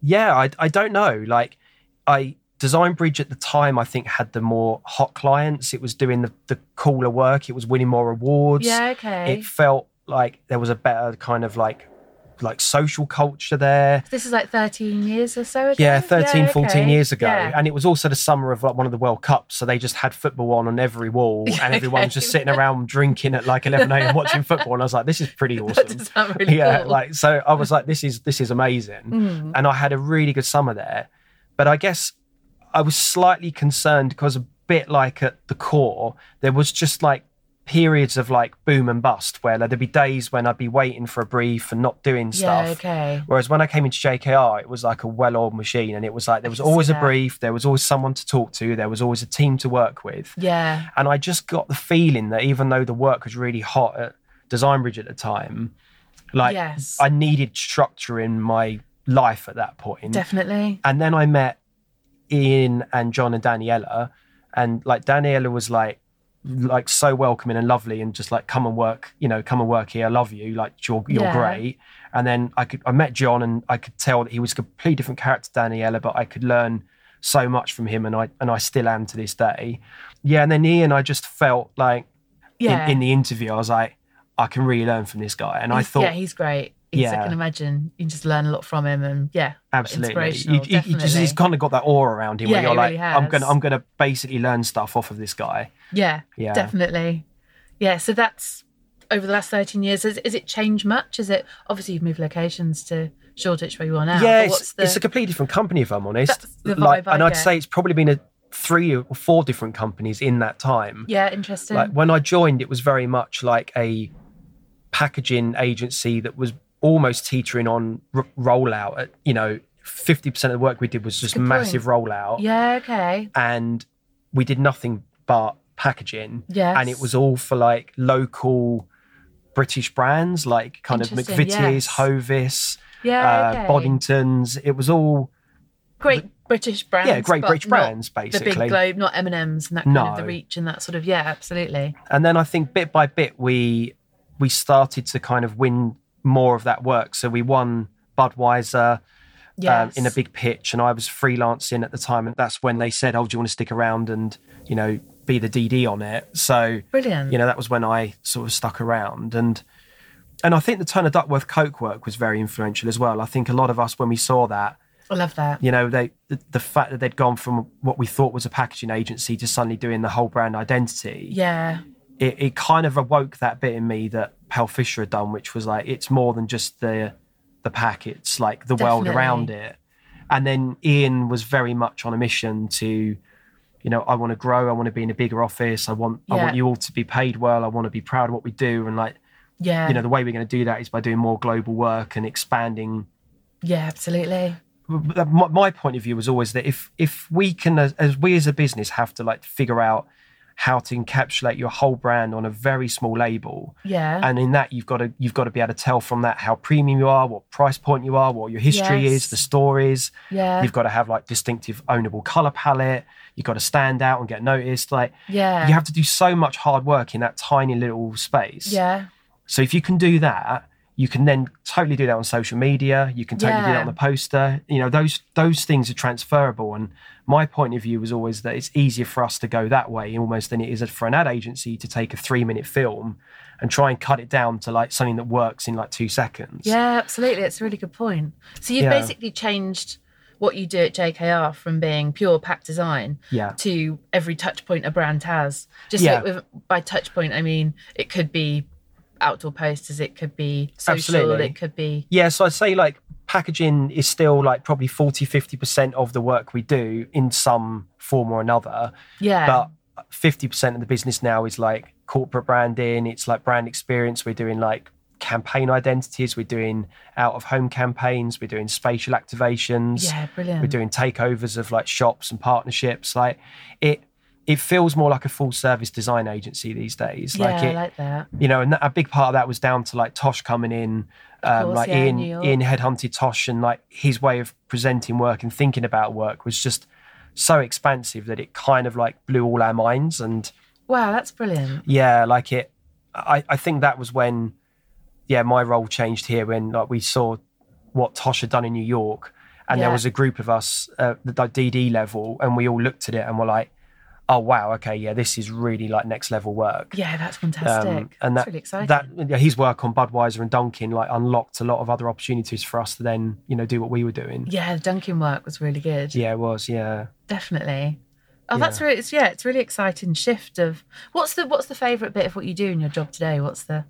yeah, I, I don't know. Like, I... Design Bridge at the time, I think, had the more hot clients. It was doing the, the cooler work. It was winning more awards. Yeah, okay. It felt like there was a better kind of like like social culture there. This is like thirteen years or so ago? Yeah, thirteen, yeah, okay. fourteen years ago. Yeah. And it was also the summer of like one of the World Cups. So they just had football on on every wall and okay. everyone was just sitting around drinking at like eleven a.m. watching football. And I was like, this is pretty awesome. That does sound really yeah, cool. like So I was like, this is, this is amazing. Mm. And I had a really good summer there. But I guess... I was slightly concerned because a bit like at the Core, there was just like periods of like boom and bust where there'd be days when I'd be waiting for a brief and not doing stuff. Yeah, okay. Whereas when I came into J K R, it was like a well-oiled machine and it was like there was always yeah. a brief, there was always someone to talk to, there was always a team to work with. Yeah. And I just got the feeling that even though the work was really hot at Design Bridge at the time, like yes. I needed structure in my life at that point. Definitely. And then I met Ian and John and Daniela, and like Daniela was like like so welcoming and lovely and just like come and work, you know, come and work here, I love you, like you're you're yeah. great. And then I could I met John and I could tell that he was a completely different character to Daniela, but I could learn so much from him, and I and I still am to this day. Yeah, and then Ian, I just felt like yeah. in, in the interview, I was like, I can really learn from this guy. And he's, I thought... Yeah, he's great. He's, yeah. I can imagine you can just learn a lot from him, and yeah, absolutely. He, he, he just, he's kind of got that aura around him yeah, where you're like, really I'm gonna, I'm gonna basically learn stuff off of this guy. Yeah, yeah, definitely. Yeah, so that's over the last thirteen years. Has, has it changed much? Is it obviously you've moved locations to Shoreditch where you are now? Yeah, it's, what's the, it's a completely different company if I'm honest. That's the vibe like, I and I'd get. say it's probably been a three or four different companies in that time. Yeah, interesting. Like when I joined, it was very much like a packaging agency that was almost teetering on r- rollout. You know, fifty percent of the work we did was just massive point. rollout. Yeah, okay. And we did nothing but packaging. Yes. And it was all for like local British brands, like kind of McVitie's, yes. Hovis, yeah, okay. uh, Boddington's. It was all... Great British brands. Yeah, great British brands, basically. The big globe, not M and M's and that kind no. of the reach and that sort of, yeah, absolutely. And then I think bit by bit we we started to kind of win... more of that work. So we won Budweiser yes. um, in a big pitch, and I was freelancing at the time, and that's when they said, oh, do you want to stick around and, you know, be the D D on it? So, brilliant. You know, that was when I sort of stuck around. And and I think the Turner Duckworth Coke work was very influential as well. I think a lot of us, when we saw that, I love that. You know, they the, the fact that they'd gone from what we thought was a packaging agency to suddenly doing the whole brand identity. Yeah. It, it kind of awoke that bit in me that Pearlfisher had done, which was like, it's more than just the the pack, it's like the Definitely. world around it. And then Ian was very much on a mission to, you know, I want to grow, I want to be in a bigger office, I want yeah. I want you all to be paid well, I want to be proud of what we do. And like, yeah, you know, the way we're going to do that is by doing more global work and expanding. Yeah, absolutely. My, my point of view was always that if if we can, as, as we as a business have to like figure out how to encapsulate your whole brand on a very small label. Yeah. And in that you've got to you've got to be able to tell from that how premium you are, what price point you are, what your history yes. is, the stories. Yeah. You've got to have like distinctive ownable colour palette. You've got to stand out and get noticed. Like yeah. you have to do so much hard work in that tiny little space. Yeah. So if you can do that, you can then totally do that on social media. You can totally yeah. do that on the poster. You know, those those things are transferable. And my point of view was always that it's easier for us to go that way almost than it is for an ad agency to take a three-minute film and try and cut it down to like something that works in like two seconds. Yeah, absolutely. That's a really good point. So you've yeah. basically changed what you do at J K R from being pure pack design yeah. to every touch point a brand has. Just yeah. with, by touch point, I mean, it could be outdoor posters, it could be social, Absolutely. it could be... Yeah, so I'd say like packaging is still like probably forty, fifty percent of the work we do in some form or another. Yeah. But fifty percent of the business now is like corporate branding, it's like brand experience, we're doing like campaign identities, we're doing out-of-home campaigns, we're doing spatial activations. Yeah, brilliant. We're doing takeovers of like shops and partnerships. Like it... It feels more like a full-service design agency these days. Yeah, like it, I like that. You know, and that, a big part of that was down to, like, Tosh coming in. Um, course, like, yeah, Ian, Ian headhunted Tosh, and, like, his way of presenting work and thinking about work was just so expansive that it kind of, like, blew all our minds. And wow, that's brilliant. Yeah, like, it. I, I think that was when, yeah, my role changed here when, like, we saw what Tosh had done in New York, and yeah. there was a group of us uh, at the D D level, and we all looked at it and were like, oh, wow, okay, yeah, this is really, like, next-level work. Yeah, that's fantastic. Um, and that's that, really exciting. That, yeah, his work on Budweiser and Dunkin', like, unlocked a lot of other opportunities for us to then, you know, do what we were doing. Yeah, the Dunkin' work was really good. Yeah, it was, yeah. Definitely. Oh, yeah. that's really, it's, yeah, it's really exciting shift of... What's the What's the favourite bit of what you do in your job today? What's the...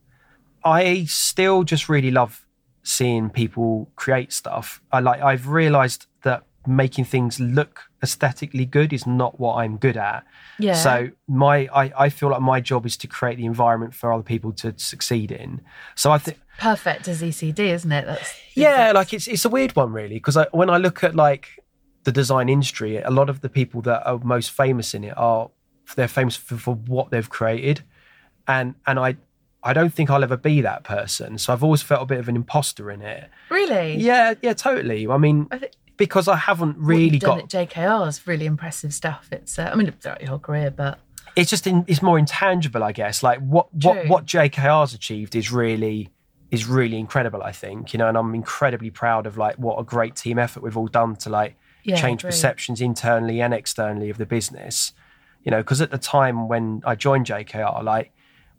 I still just really love seeing people create stuff. I like, I've realised that making things look aesthetically good is not what I'm good at. Yeah. So my I, I feel like my job is to create the environment for other people to succeed in. So I think perfect as E C D, isn't it? That's yeah, like it's it's a weird one really, because I, when I look at like the design industry, a lot of the people that are most famous in it are they're famous for, for what they've created, and and I. I don't think I'll ever be that person. So I've always felt a bit of an imposter in it. Really? Yeah, yeah, totally. I mean, I th- because I haven't really got... What you've done got... at J K R is really impressive stuff. It's, uh, I mean, throughout your whole career, but... It's just, in, it's more intangible, I guess. Like, what, what, what J K R's achieved is really, is really incredible, I think. You know, and I'm incredibly proud of, like, what a great team effort we've all done to, like, yeah, change perceptions internally and externally of the business. You know, because at the time when I joined J K R, like,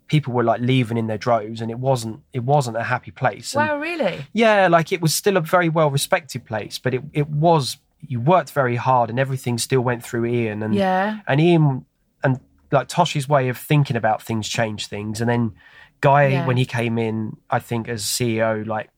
people were like leaving in their droves, and it wasn't it wasn't a happy place. And, wow, really? Yeah, like it was still a very well respected place, but it it was you worked very hard, and everything still went through Ian, and yeah. and Ian and like Tosh's way of thinking about things changed things, and then Guy yeah. when he came in, I think as C E O, like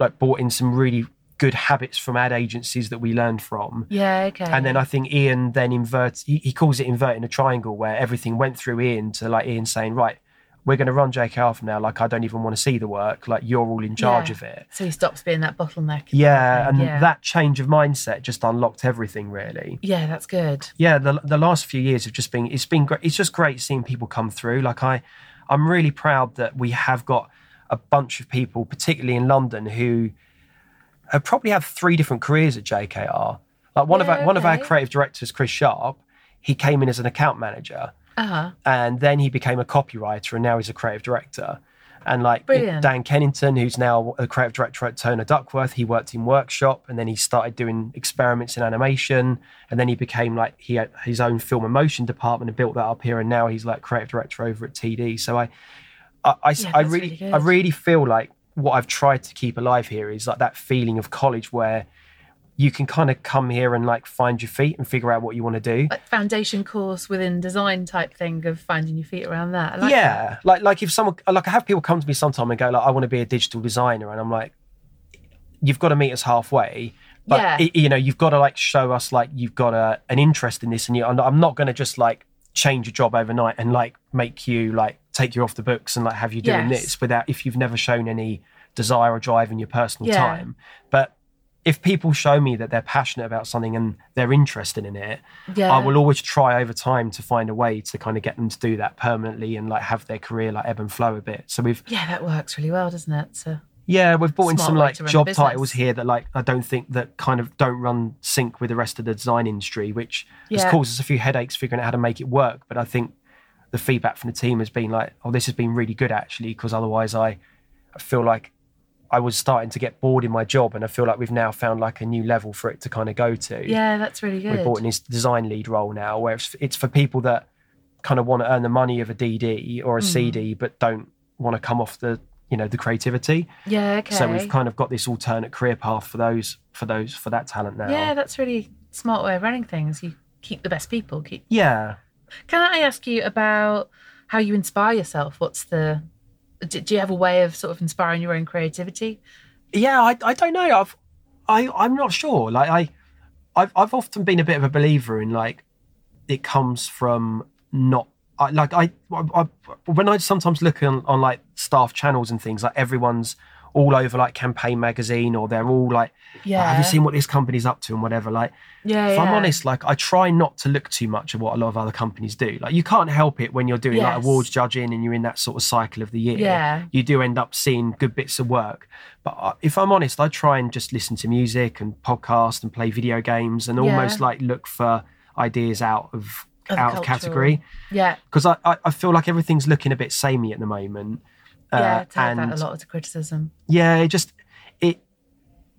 like brought in some really good habits from ad agencies that we learned from. Yeah, okay. And then I think Ian then inverts, he, he calls it inverting a triangle, where everything went through Ian to like Ian saying, right, we're going to run J K R from now. Like, I don't even want to see the work. Like, you're all in charge yeah. of it. So he stops being that bottleneck. Yeah, and yeah. that change of mindset just unlocked everything, really. Yeah, that's good. Yeah, the the last few years have just been, it's been great. It's just great seeing people come through. Like, I, I'm really proud that we have got a bunch of people, particularly in London, who... I probably have three different careers at J K R. Like one yeah, of our, okay. one of our creative directors, Chris Sharp, he came in as an account manager, uh-huh. and then he became a copywriter, and now he's a creative director. And like Brilliant. Dan Kennington, who's now a creative director at Toner Duckworth, he worked in workshop, and then he started doing experiments in animation, and then he became like he had his own film and motion department and built that up here, and now he's like creative director over at T D. So I, I, I, yeah, I really, really I really feel like. What I've tried to keep alive here is like that feeling of college where you can kind of come here and like find your feet and figure out what you want to do. Like foundation course within design type thing of finding your feet around that. I like yeah. That. Like, like if someone, like I have people come to me sometime and go like, I want to be a digital designer. And I'm like, you've got to meet us halfway. But yeah. it, you know, you've got to like show us like you've got a, an interest in this, and you, I'm not going to just like change your job overnight and like make you like, take you off the books and like have you doing yes. this without if you've never shown any desire or drive in your personal yeah. time. But if people show me that they're passionate about something and they're interested in it, yeah. I will always try over time to find a way to kind of get them to do that permanently and like have their career like ebb and flow a bit. So we've yeah that works really well, doesn't it? So yeah, we've brought in some like job titles here that like I don't think that kind of don't run sync with the rest of the design industry, which yeah. has caused us a few headaches figuring out how to make it work. But I think the feedback from the team has been like, oh, this has been really good actually, because otherwise I, I feel like I was starting to get bored in my job, and I feel like we've now found like a new level for it to kind of go to. Yeah, that's really good. We've brought in this design lead role now where it's, it's for people that kind of want to earn the money of a D D or a mm. C D but don't want to come off the, you know, the creativity. Yeah, okay. So we've kind of got this alternate career path for those, for those, for that talent now. Yeah, that's really smart way of running things. You keep the best people. Keep Yeah. Can I ask you about how you inspire yourself? What's the, do, do you have a way of sort of inspiring your own creativity? Yeah, I, I don't know. I've, I, I'm not sure. Like I, I've, I've often been a bit of a believer in like, it comes from not I, like I, I, when I sometimes look on, on like staff channels and things, like everyone's all over like Campaign Magazine, or they're all like, yeah. like, have you seen what this company's up to and whatever? Like, yeah, if yeah. I'm honest, like I try not to look too much at what a lot of other companies do. Like you can't help it when you're doing yes. like awards judging and you're in that sort of cycle of the year. Yeah. You do end up seeing good bits of work. But I, if I'm honest, I try and just listen to music and podcast and play video games and yeah. almost like look for ideas out of, of out cultural. Of category. Yeah. Because I, I, I feel like everything's looking a bit samey at the moment. Yeah, to have uh, that a lot of criticism. Yeah, it just, it.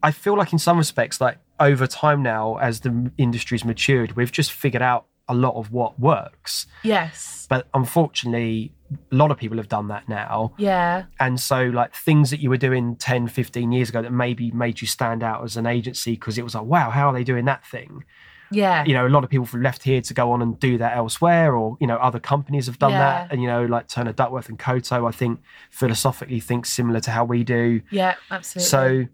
I feel like in some respects, like over time now, as the industry's matured, we've just figured out a lot of what works. Yes. But unfortunately, a lot of people have done that now. Yeah. And so like things that you were doing ten, fifteen years ago that maybe made you stand out as an agency because it was like, wow, how are they doing that thing? Yeah. You know, a lot of people from left here to go on and do that elsewhere, or, you know, other companies have done yeah. that. And, you know, like Toner Duckworth and Koto, I think, philosophically think similar to how we do. Yeah, absolutely. So,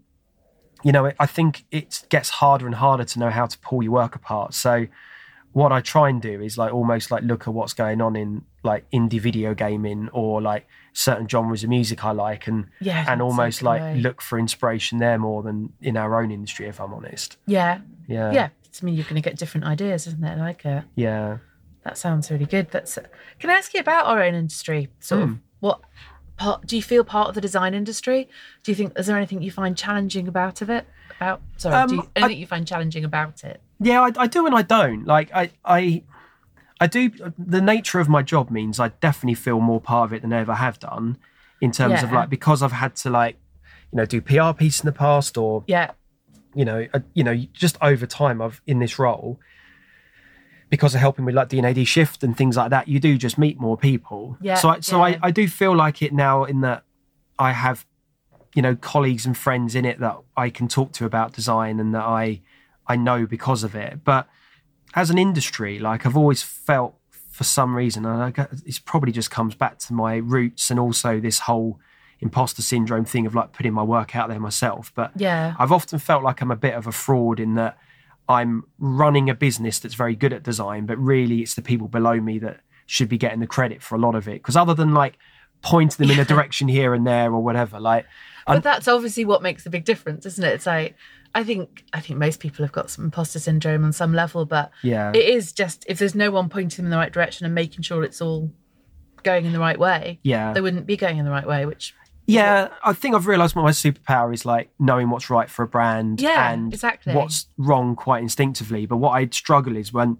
you know, I think it gets harder and harder to know how to pull your work apart. So what I try and do is like almost like look at what's going on in like indie video gaming, or like certain genres of music I like, and yeah, and almost like way. Look for inspiration there more than in our own industry, if I'm honest. Yeah. Yeah. Yeah. I mean, you're going to get different ideas, isn't it? Like, uh, yeah, that sounds really good. That's. Uh, can I ask you about our own industry? Sort mm. of, what part do you feel part of the design industry? Do you think is there anything you find challenging about of it? About sorry, um, do you, anything I, you find challenging about it? Yeah, I, I do and I don't. Like, I, I, I do. The nature of my job means I definitely feel more part of it than I ever have done, in terms yeah. of like because I've had to like, you know, do P R piece in the past, or yeah. you know, I, you know, just over time I've in this role, because of helping with like D and A D shift and things like that, you do just meet more people. Yeah, so I, so yeah. I, I do feel like it now in that I have, you know, colleagues and friends in it that I can talk to about design and that I I know because of it. But as an industry, like I've always felt for some reason, and it probably just comes back to my roots and also this whole imposter syndrome thing of like putting my work out there myself. But yeah, I've often felt like I'm a bit of a fraud in that I'm running a business that's very good at design, but really it's the people below me that should be getting the credit for a lot of it. Because other than like pointing them yeah. in a direction here and there or whatever, like... But I'm, that's obviously what makes a big difference, isn't it? It's like, I think I think most people have got some imposter syndrome on some level, but yeah. it is just, if there's no one pointing them in the right direction and making sure it's all going in the right way, yeah. they wouldn't be going in the right way, which... Yeah, I think I've realised my superpower is like knowing what's right for a brand yeah, and exactly. what's wrong quite instinctively. But what I struggle is when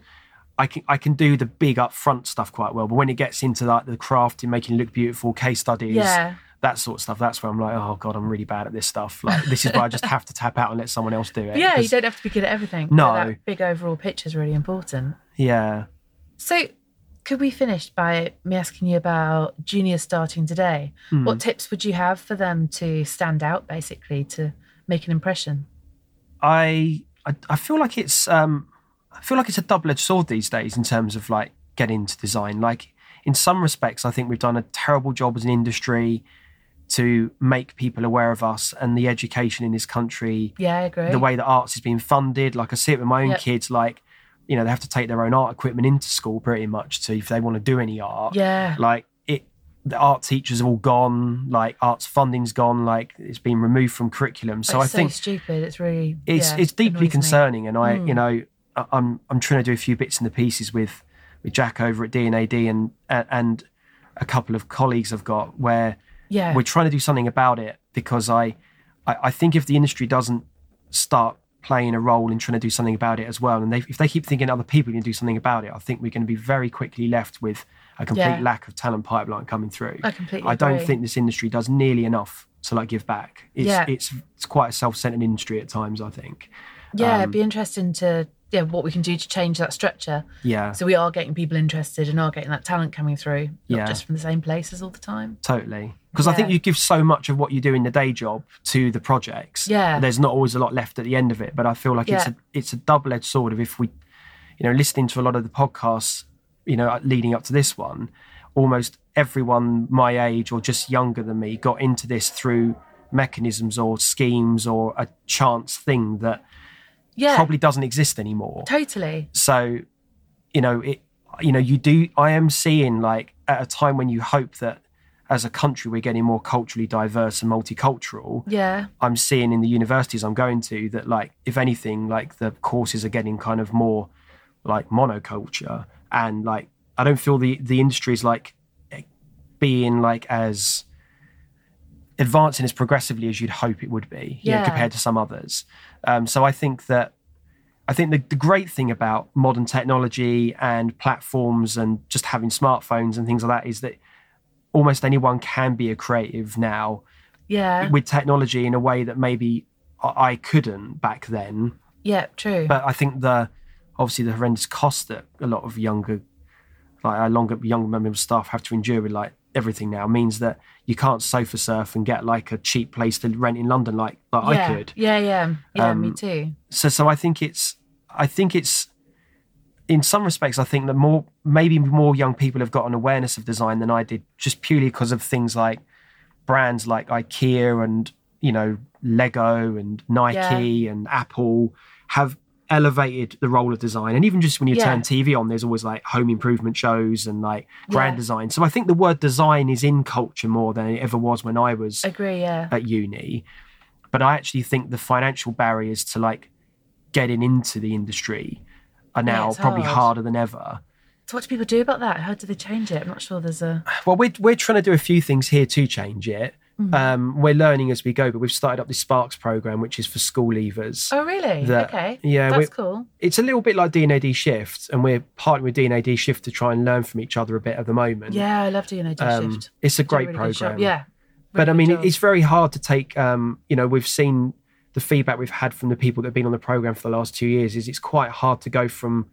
I can I can do the big upfront stuff quite well, but when it gets into like the craft and making it look beautiful, case studies, yeah. that sort of stuff, that's where I'm like, oh God, I'm really bad at this stuff. Like this is where I just have to tap out and let someone else do it. Yeah, you don't have to be good at everything. No. So that big overall picture is really important. Yeah. So... Could we finish by me asking you about juniors starting today? Mm. What tips would you have for them to stand out, basically, to make an impression? I I, I feel like it's um, I feel like it's a double-edged sword these days in terms of like getting into design. Like in some respects, I think we've done a terrible job as an industry to make people aware of us and the education in this country. Yeah, I agree. The way that arts is being funded, like I see it with my own yep. kids, like. You know, they have to take their own art equipment into school pretty much to if they want to do any art. Yeah. Like, it, the art teachers are all gone. Like, arts funding's gone. Like, it's been removed from curriculum. So it's I so think... It's stupid. It's really... It's yeah, it's deeply concerning. Me. And I, mm. you know, I, I'm I'm trying to do a few bits and the pieces with, with Jack over at D and A D and, and a couple of colleagues I've got where yeah. we're trying to do something about it because I, I, I think if the industry doesn't start playing a role in trying to do something about it as well. And they, if they keep thinking other people can do something about it, I think we're going to be very quickly left with a complete yeah. lack of talent pipeline coming through. I completely I don't agree. think this industry does nearly enough to like give back. It's yeah. it's, it's quite a self-centered industry at times, I think. Yeah, um, it'd be interesting to, yeah, what we can do to change that structure. Yeah. So we are getting people interested and are getting that talent coming through, not yeah. just from the same places all the time. Totally. Because yeah. I think you give so much of what you do in the day job to the projects. Yeah. There's not always a lot left at the end of it, but I feel like yeah. it's a it's a double-edged sword of if we, you know, listening to a lot of the podcasts, you know, leading up to this one, almost everyone my age or just younger than me got into this through mechanisms or schemes or a chance thing that yeah. probably doesn't exist anymore. Totally. So, you know, it, you know, you do, I am seeing like at a time when you hope that as a country, we're getting more culturally diverse and multicultural. Yeah. I'm seeing in the universities I'm going to that, like, if anything, like, the courses are getting kind of more, like, monoculture. And, like, I don't feel the, the industry is, like, being, like, as advancing as progressively as you'd hope it would be, yeah. you know, compared to some others. Um, so I think that I think the, the great thing about modern technology and platforms and just having smartphones and things like that is that almost anyone can be a creative now yeah. with technology in a way that maybe I couldn't back then. Yeah, true. But I think the obviously the horrendous cost that a lot of younger, like our longer, younger members of staff have to endure with like everything now means that you can't sofa surf and get like a cheap place to rent in London like, like yeah. I could. Yeah, yeah. Yeah, um, me too. So, so I think it's, I think it's, in some respects, I think that more, maybe more young people have got an awareness of design than I did, just purely because of things like brands like IKEA and, you know, Lego and Nike yeah. and Apple have elevated the role of design. And even just when you yeah. turn T V on, there's always like home improvement shows and like brand yeah. design. So I think the word design is in culture more than it ever was when I was Agree, yeah. at uni. But I actually think the financial barriers to like getting into the industry are now yeah, probably hard. harder than ever. So what do people do about that? How do they change it? I'm not sure there's a... Well, we're, we're trying to do a few things here to change it. Mm. Um, we're learning as we go, but we've started up this Sparks programme, which is for school leavers. Oh, really? That, okay. Yeah, that's cool. It's a little bit like D and A D Shift, and we're partnering with D and A D Shift to try and learn from each other a bit at the moment. Yeah, I love D and A D um, Shift. It's a great really programme. Yeah. Really but, I mean, job. it's very hard to take... Um, you know, we've seen the feedback we've had from the people that have been on the programme for the last two years is it's quite hard to go from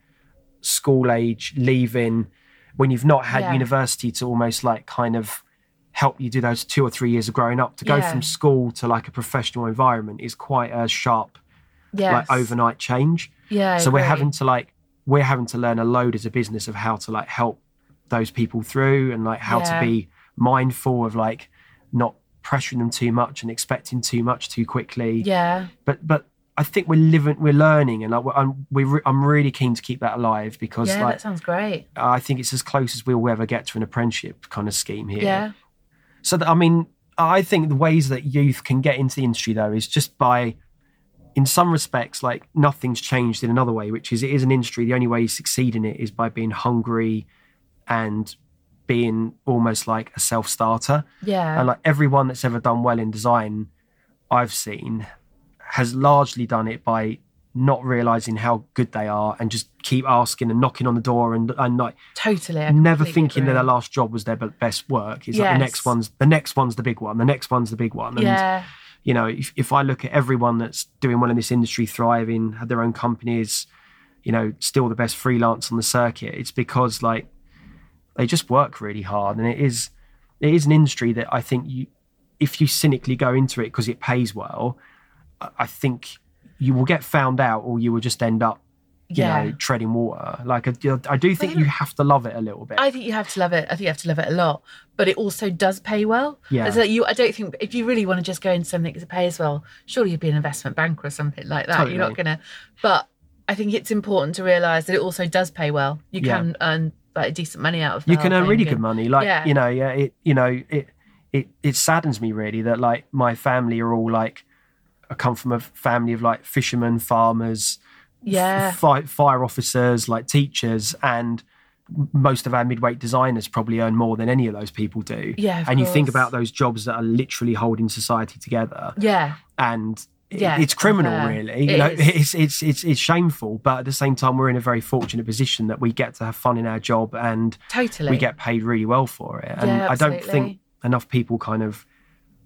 school age, leaving when you've not had yeah. university to almost like kind of help you do those two or three years of growing up. To go yeah. from school to like a professional environment is quite a sharp yes. like overnight change. Yeah. So we're having to like, we're having to learn a load as a business of how to like help those people through and like how yeah. to be mindful of like not pressuring them too much and expecting too much too quickly. Yeah. But but I think we're living, we're learning, and like we're, I'm we re, I'm really keen to keep that alive because yeah, like, that sounds great. I think it's as close as we'll ever get to an apprenticeship kind of scheme here. Yeah. So that, I mean, I think the ways that youth can get into the industry though is just by, in some respects, like nothing's changed in another way, which is it is an industry. The only way you succeed in it is by being hungry and being almost like a self-starter. Yeah. And like everyone that's ever done well in design I've seen has largely done it by not realising how good they are and just keep asking and knocking on the door and, and like totally I never thinking agree. that their last job was their best work. It's yes. like the next one's the next one's the big one. The next one's the big one. And yeah. you know, if, if I look at everyone that's doing well in this industry, thriving, had their own companies, you know, still the best freelance on the circuit, it's because like they just work really hard. And it is it is an industry that I think you, if you cynically go into it because it pays well, I think you will get found out or you will just end up, you yeah. know, treading water. Like I, I do think you have to love it a little bit. I think you have to love it. I think you have to love it a lot. But it also does pay well. Yeah. So you, I don't think, if you really want to just go into something that pays well, surely you'd be an investment banker or something like that. Totally. You're not going to. But I think it's important to realise that it also does pay well. You yeah. can earn like decent money out of that. You can earn really good money. Like, yeah. you know, yeah, it, you know, it, it, it saddens me really that like my family are all like, I come from a family of like fishermen, farmers, yeah, f- fire officers, like teachers, and most of our midweight designers probably earn more than any of those people do. Yeah, of and course. You think about those jobs that are literally holding society together. Yeah, and yeah, it, it's criminal, uh, really. It you know, it's, it's it's it's shameful, but at the same time, we're in a very fortunate position that we get to have fun in our job and totally we get paid really well for it. And yeah, I don't think enough people kind of.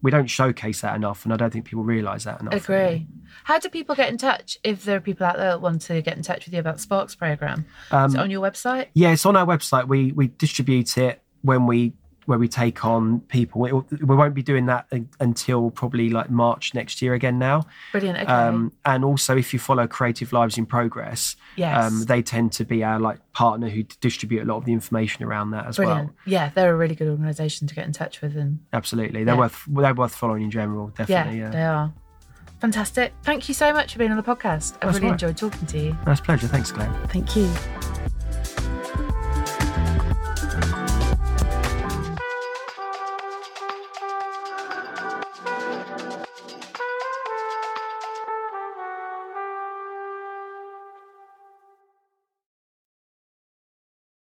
We don't showcase that enough, and I don't think people realise that enough. Agree. Really. How do people get in touch if there are people out there that want to get in touch with you about Sparks programme? Um, Is it on your website? Yeah, it's on our website. We we distribute it when we where we take on people. It, we won't be doing that until probably like March next year again now. Brilliant. Okay. Um, and also, if you follow Creative Lives in Progress, yes. um, they tend to be our like partner who distribute a lot of the information around that as Brilliant. Well. Yeah, they're a really good organisation to get in touch with. And absolutely, they're yeah. worth they're worth following in general. Definitely, yeah, yeah, they are. Fantastic. Thank you so much for being on the podcast. I've That's really right. enjoyed talking to you. Nice pleasure. Thanks, Claire. Thank you.